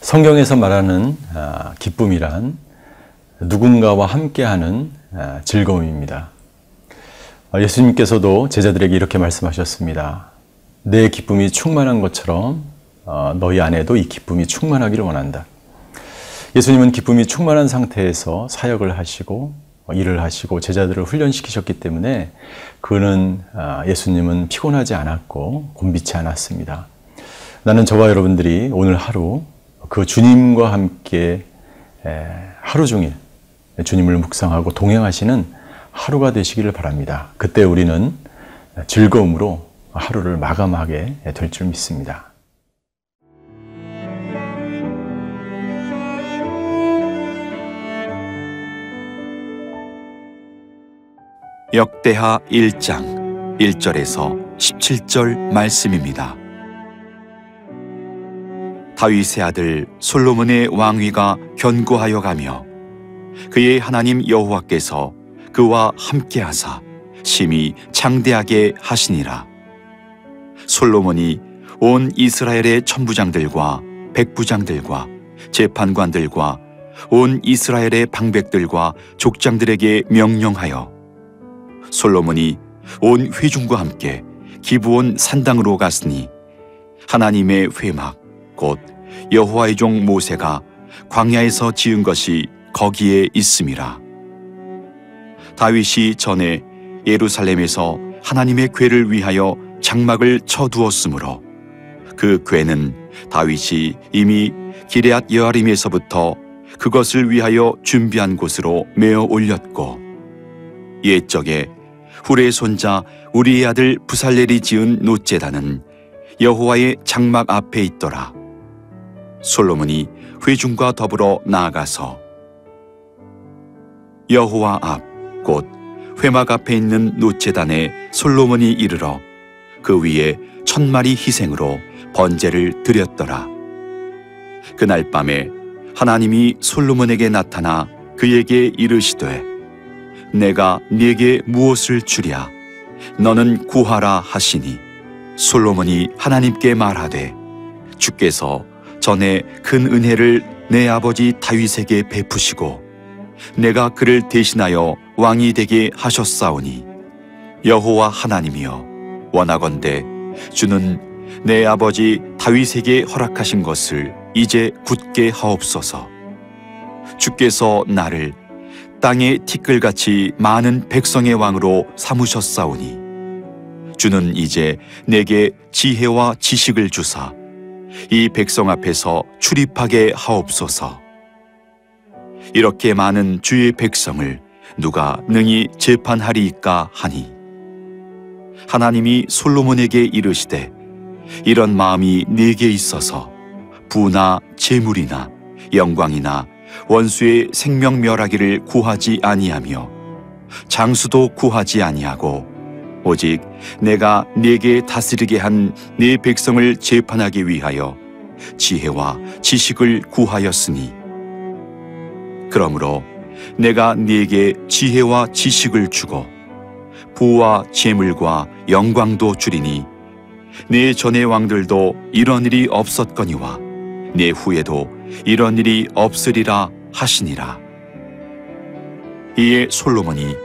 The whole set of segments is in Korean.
성경에서 말하는 기쁨이란 누군가와 함께하는 즐거움입니다. 예수님께서도 제자들에게 이렇게 말씀하셨습니다. 내 기쁨이 충만한 것처럼 너희 안에도 이 기쁨이 충만하기를 원한다. 예수님은 기쁨이 충만한 상태에서 사역을 하시고 일을 하시고 제자들을 훈련시키셨기 때문에 예수님은 피곤하지 않았고 곤비치 않았습니다. 나는 저와 여러분들이 오늘 하루 그 주님과 함께 하루 종일 주님을 묵상하고 동행하시는 하루가 되시기를 바랍니다. 그때 우리는 즐거움으로 하루를 마감하게 될 줄 믿습니다. 역대하 1장 1절에서 17절 말씀입니다. 다윗의 아들 솔로몬의 왕위가 견고하여 가며 그의 하나님 여호와께서 그와 함께하사 심히 창대하게 하시니라. 솔로몬이 온 이스라엘의 천부장들과 백부장들과 재판관들과 온 이스라엘의 방백들과 족장들에게 명령하여 솔로몬이 온 회중과 함께 기브온 산당으로 갔으니 하나님의 회막 곧 여호와의 종 모세가 광야에서 지은 것이 거기에 있음이라. 다윗이 전에 예루살렘에서 하나님의 궤를 위하여 장막을 쳐두었으므로 그 궤는 다윗이 이미 기럇 여아림에서부터 그것을 위하여 준비한 곳으로 메어 올렸고, 옛적에 훌의 손자 우리의 아들 부살렐이 지은 놋제단은 여호와의 장막 앞에 있더라. 솔로몬이 회중과 더불어 나아가서 여호와 앞 곧 회막 앞에 있는 놋제단에 솔로몬이 이르러 그 위에 1000마리 희생으로 번제를 드렸더라. 그날 밤에 하나님이 솔로몬에게 나타나 그에게 이르시되 내가 네게 무엇을 주랴 너는 구하라 하시니 솔로몬이 하나님께 말하되 주께서 전에 큰 은혜를 내 아버지 다윗에게 베푸시고 내가 그를 대신하여 왕이 되게 하셨사오니 여호와 하나님이여 원하건대 주는 내 아버지 다윗에게 허락하신 것을 이제 굳게 하옵소서. 주께서 나를 땅의 티끌같이 많은 백성의 왕으로 삼으셨사오니 주는 이제 내게 지혜와 지식을 주사 이 백성 앞에서 출입하게 하옵소서. 이렇게 많은 주의 백성을 누가 능히 재판하리이까 하니 하나님이 솔로몬에게 이르시되 이런 마음이 네게 있어서 부나 재물이나 영광이나 원수의 생명 멸하기를 구하지 아니하며 장수도 구하지 아니하고 오직 내가 네게 다스리게 한 네 백성을 재판하기 위하여 지혜와 지식을 구하였으니 그러므로 내가 네게 지혜와 지식을 주고 부와 재물과 영광도 주리니 네 전의 왕들도 이런 일이 없었거니와 네 후에도 이런 일이 없으리라 하시니라. 이에 솔로몬이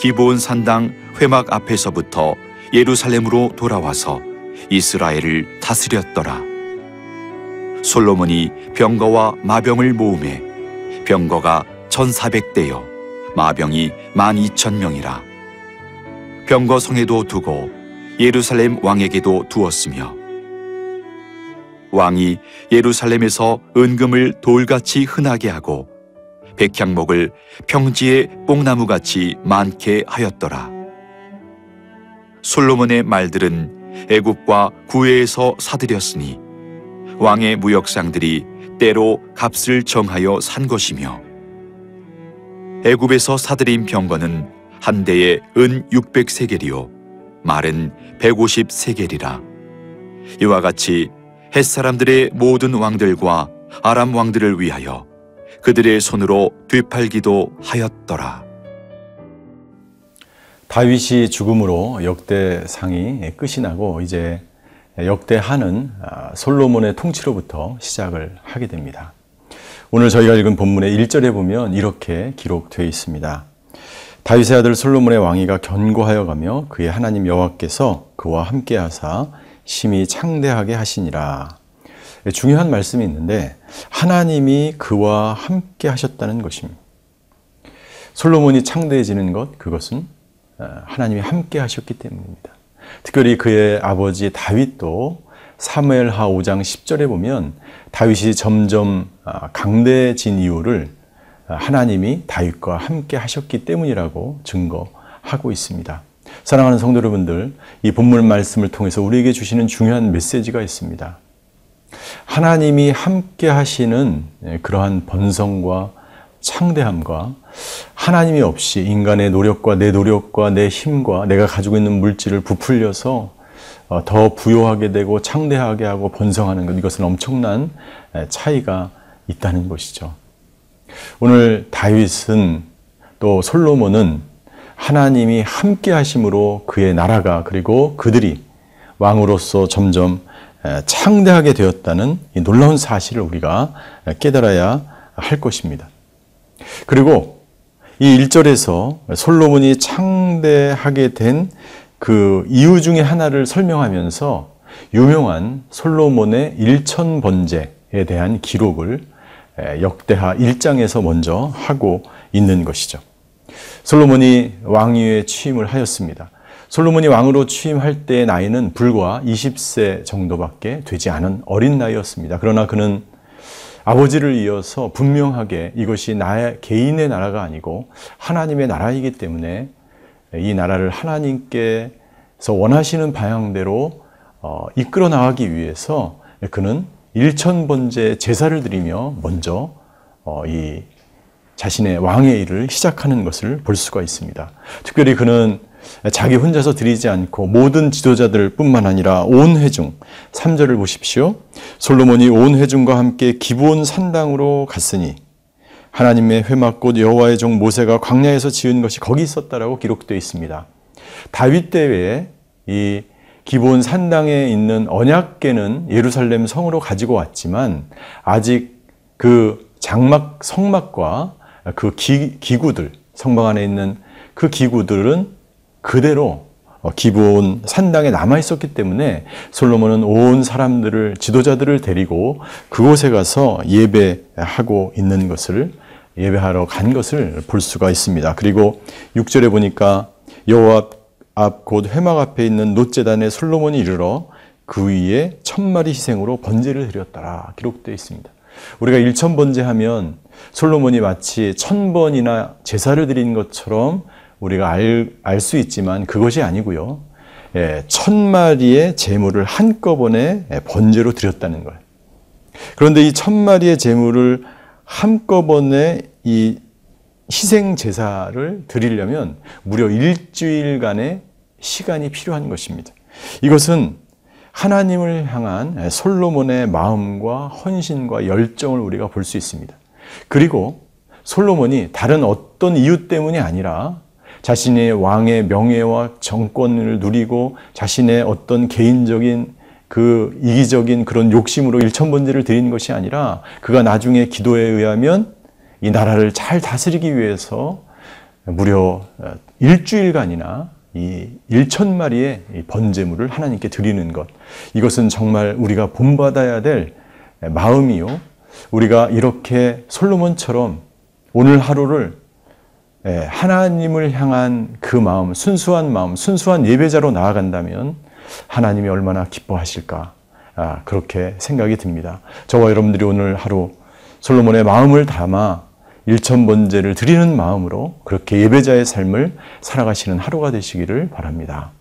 기브온 산당 회막 앞에서부터 예루살렘으로 돌아와서 이스라엘을 다스렸더라. 솔로몬이 병거와 마병을 모으매 병거가 1400대여 마병이 12000명이라 병거성에도 두고 예루살렘 왕에게도 두었으며 왕이 예루살렘에서 은금을 돌같이 흔하게 하고 백향목을 평지에 뽕나무같이 많게 하였더라. 솔로몬의 말들은 애굽과 구외에서 사들였으니 왕의 무역상들이 때로 값을 정하여 산 것이며, 애굽에서 사들인 병거는 한 대에 은 600세겔이요 말은 150세겔이라 이와 같이 햇사람들의 모든 왕들과 아람 왕들을 위하여 그들의 손으로 되팔기도 하였더라. 다윗이 죽음으로 역대상이 끝이 나고 이제 역대하는 솔로몬의 통치로부터 시작을 하게 됩니다. 오늘 저희가 읽은 본문의 1절에 보면 이렇게 기록되어 있습니다. 다윗의 아들 솔로몬의 왕위가 견고하여 가며 그의 하나님 여호와께서 그와 함께 하사 심히 창대하게 하시니라. 중요한 말씀이 있는데 하나님이 그와 함께 하셨다는 것입니다. 솔로몬이 창대해지는 것, 그것은 하나님이 함께 하셨기 때문입니다. 특별히 그의 아버지 다윗도 사무엘하 5장 10절에 보면 다윗이 점점 강대해진 이유를 하나님이 다윗과 함께 하셨기 때문이라고 증거하고 있습니다. 사랑하는 성도 여러분들, 이 본문 말씀을 통해서 우리에게 주시는 중요한 메시지가 있습니다. 하나님이 함께 하시는 그러한 번성과 창대함과 하나님이 없이 인간의 노력과 내 노력과 내 힘과 내가 가지고 있는 물질을 부풀려서 더 부요하게 되고 창대하게 하고 번성하는 것, 이것은 엄청난 차이가 있다는 것이죠. 오늘 다윗은 또 솔로몬은 하나님이 함께 하심으로 그의 나라가 그리고 그들이 왕으로서 점점 창대하게 되었다는 이 놀라운 사실을 우리가 깨달아야 할 것입니다. 그리고 이 1절에서 솔로몬이 창대하게 된 그 이유 중에 하나를 설명하면서 유명한 솔로몬의 일천번제에 대한 기록을 역대하 1장에서 먼저 하고 있는 것이죠. 솔로몬이 왕위에 취임을 하였습니다. 솔로몬이 왕으로 취임할 때의 나이는 불과 20세 정도밖에 되지 않은 어린 나이였습니다. 그러나 그는 아버지를 이어서 분명하게 이것이 나의 개인의 나라가 아니고 하나님의 나라이기 때문에 이 나라를 하나님께서 원하시는 방향대로 이끌어 나가기 위해서 그는 1,000번째 제사를 드리며 먼저 이 자신의 왕의 일을 시작하는 것을 볼 수가 있습니다. 특별히 그는 자기 혼자서 드리지 않고 모든 지도자들 뿐만 아니라 온 회중, 3절을 보십시오. 솔로몬이 온 회중과 함께 기브온 산당으로 갔으니 하나님의 회막꽃 여호와의 종 모세가 광야에서 지은 것이 거기 있었다라고 기록되어 있습니다. 다윗 때에 이 기브온 산당에 있는 언약궤는 예루살렘 성으로 가지고 왔지만 아직 그 장막, 성막과 그 기구들, 성막 안에 있는 그 기구들은 그대로 기브온 산당에 남아있었기 때문에 솔로몬은 온 사람들을, 지도자들을 데리고 그곳에 가서 예배하고 있는 것을, 예배하러 간 것을 볼 수가 있습니다. 그리고 6절에 보니까 여호와 앞 곧 회막 앞에 있는 놋제단에 솔로몬이 이르러 그 위에 1000마리 희생으로 번제를 드렸더라 기록되어 있습니다. 우리가 1,000번제 하면 솔로몬이 마치 1,000번이나 제사를 드린 것처럼 우리가 알 수 있지만 그것이 아니고요. 1000마리의 제물을 한꺼번에 번제로 드렸다는 거예요. 그런데 이 1000마리의 제물을 한꺼번에 이 희생 제사를 드리려면 무려 일주일간의 시간이 필요한 것입니다. 이것은 하나님을 향한 솔로몬의 마음과 헌신과 열정을 우리가 볼 수 있습니다. 그리고 솔로몬이 다른 어떤 이유 때문이 아니라 자신의 왕의 명예와 정권을 누리고 자신의 어떤 개인적인 그 이기적인 그런 욕심으로 1,000번제를 드린 것이 아니라 그가 나중에 기도에 의하면 이 나라를 잘 다스리기 위해서 무려 일주일간이나 이 1,000마리의 번제물을 하나님께 드리는 것, 이것은 정말 우리가 본받아야 될 마음이요, 우리가 이렇게 솔로몬처럼 오늘 하루를 하나님을 향한 그 마음, 순수한 마음, 순수한 예배자로 나아간다면 하나님이 얼마나 기뻐하실까, 그렇게 생각이 듭니다. 저와 여러분들이 오늘 하루 솔로몬의 마음을 담아 1,000번제를 드리는 마음으로 그렇게 예배자의 삶을 살아가시는 하루가 되시기를 바랍니다.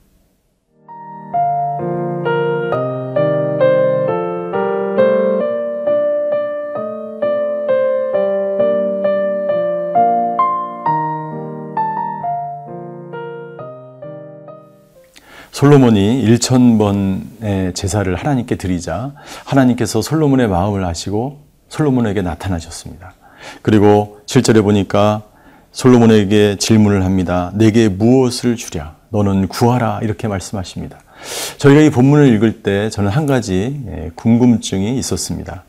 솔로몬이 1,000번의 제사를 하나님께 드리자 하나님께서 솔로몬의 마음을 아시고 솔로몬에게 나타나셨습니다. 그리고 7절에 보니까 솔로몬에게 질문을 합니다. 내게 무엇을 주랴? 너는 구하라. 이렇게 말씀하십니다. 저희가 이 본문을 읽을 때 저는 한 가지 궁금증이 있었습니다.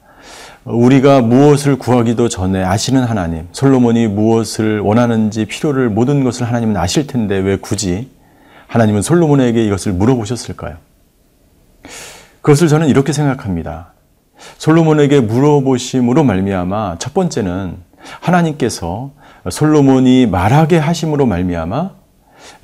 우리가 무엇을 구하기도 전에 아시는 하나님, 솔로몬이 무엇을 원하는지 필요를 모든 것을 하나님은 아실 텐데 왜 굳이 하나님은 솔로몬에게 이것을 물어보셨을까요? 그것을 저는 이렇게 생각합니다. 솔로몬에게 물어보심으로 말미암아 첫 번째는 하나님께서 솔로몬이 말하게 하심으로 말미암아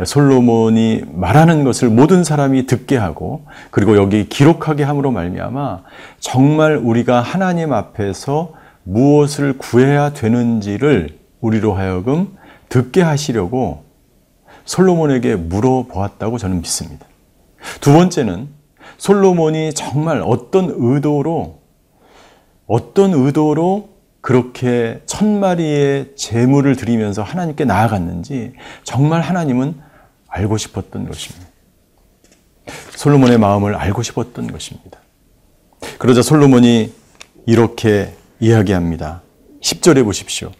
솔로몬이 말하는 것을 모든 사람이 듣게 하고 그리고 여기 기록하게 함으로 말미암아 정말 우리가 하나님 앞에서 무엇을 구해야 되는지를 우리로 하여금 듣게 하시려고 솔로몬에게 물어보았다고 저는 믿습니다. 두 번째는 솔로몬이 정말 어떤 의도로 그렇게 1,000마리의 제물을 드리면서 하나님께 나아갔는지 정말 하나님은 알고 싶었던 것입니다. 솔로몬의 마음을 알고 싶었던 것입니다. 그러자 솔로몬이 이렇게 이야기합니다. 10절에 보십시오.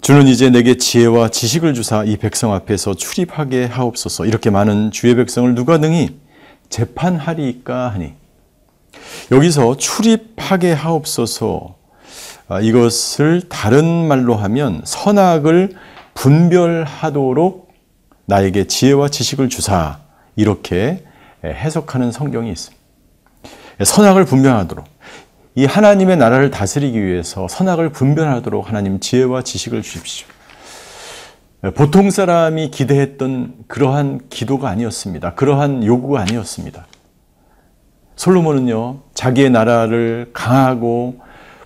주는 이제 내게 지혜와 지식을 주사 이 백성 앞에서 출입하게 하옵소서. 이렇게 많은 주의 백성을 누가 능히 재판하리까 하니. 여기서 출입하게 하옵소서. 이것을 다른 말로 하면 선악을 분별하도록 나에게 지혜와 지식을 주사 이렇게 해석하는 성경이 있습니다. 선악을 분별하도록 이 하나님의 나라를 다스리기 위해서 선악을 분별하도록 하나님 지혜와 지식을 주십시오. 보통 사람이 기대했던 그러한 기도가 아니었습니다. 그러한 요구가 아니었습니다. 솔로몬은요, 자기의 나라를 강하고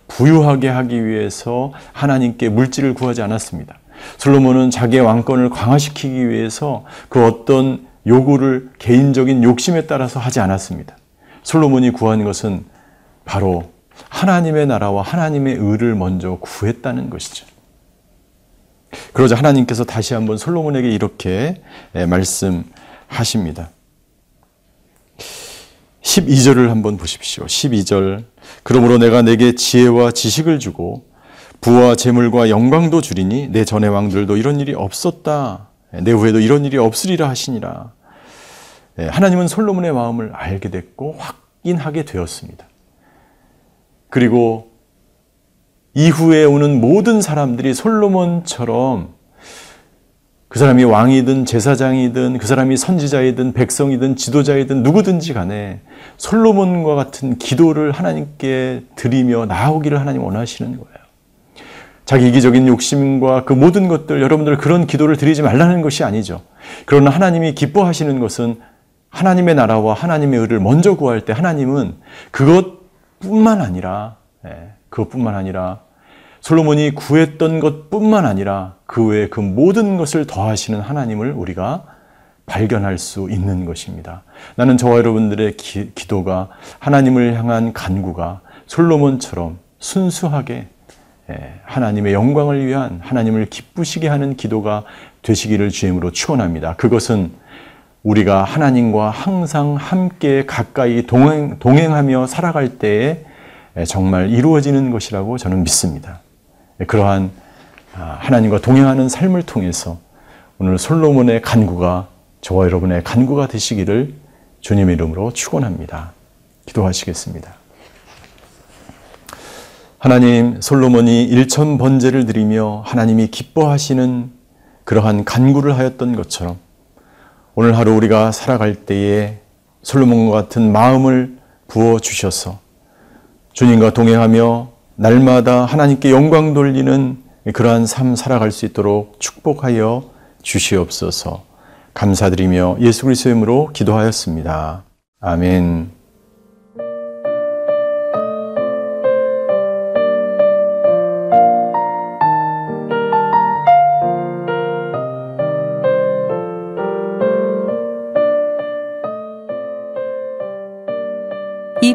부유하게 하기 위해서 하나님께 물질을 구하지 않았습니다. 솔로몬은 자기의 왕권을 강화시키기 위해서 그 어떤 요구를 개인적인 욕심에 따라서 하지 않았습니다. 솔로몬이 구한 것은 바로 하나님의 나라와 하나님의 의를 먼저 구했다는 것이죠. 그러자 하나님께서 다시 한번 솔로몬에게 이렇게 말씀하십니다. 12절을 한번 보십시오. 12절. 그러므로 내가 내게 지혜와 지식을 주고 부와 재물과 영광도 주리니 내 전의 왕들도 이런 일이 없었다. 내 후에도 이런 일이 없으리라 하시니라. 하나님은 솔로몬의 마음을 알게 됐고 확인하게 되었습니다. 그리고 이후에 오는 모든 사람들이 솔로몬처럼 그 사람이 왕이든 제사장이든 그 사람이 선지자이든 백성이든 지도자이든 누구든지 간에 솔로몬과 같은 기도를 하나님께 드리며 나아오기를 하나님 원하시는 거예요. 자기 이기적인 욕심과 그 모든 것들, 여러분들 그런 기도를 드리지 말라는 것이 아니죠. 그러나 하나님이 기뻐하시는 것은 하나님의 나라와 하나님의 의를 먼저 구할 때 하나님은 그것뿐만 아니라 솔로몬이 구했던 것뿐만 아니라 그 외에 그 모든 것을 더하시는 하나님을 우리가 발견할 수 있는 것입니다. 나는 저와 여러분들의 기도가 하나님을 향한 간구가 솔로몬처럼 순수하게 하나님의 영광을 위한 하나님을 기쁘시게 하는 기도가 되시기를 주의 이름으로 축원합니다. 그것은 우리가 하나님과 항상 함께 가까이 동행하며 살아갈 때에 정말 이루어지는 것이라고 저는 믿습니다. 그러한 하나님과 동행하는 삶을 통해서 오늘 솔로몬의 간구가 저와 여러분의 간구가 되시기를 주님의 이름으로 축원합니다. 기도하시겠습니다. 하나님, 솔로몬이 1,000번제를 드리며 하나님이 기뻐하시는 그러한 간구를 하였던 것처럼 오늘 하루 우리가 살아갈 때에 솔로몬과 같은 마음을 부어주셔서 주님과 동행하며 날마다 하나님께 영광 돌리는 그러한 삶 살아갈 수 있도록 축복하여 주시옵소서. 감사드리며 예수 그리스도의 이름으로 기도하였습니다. 아멘. 이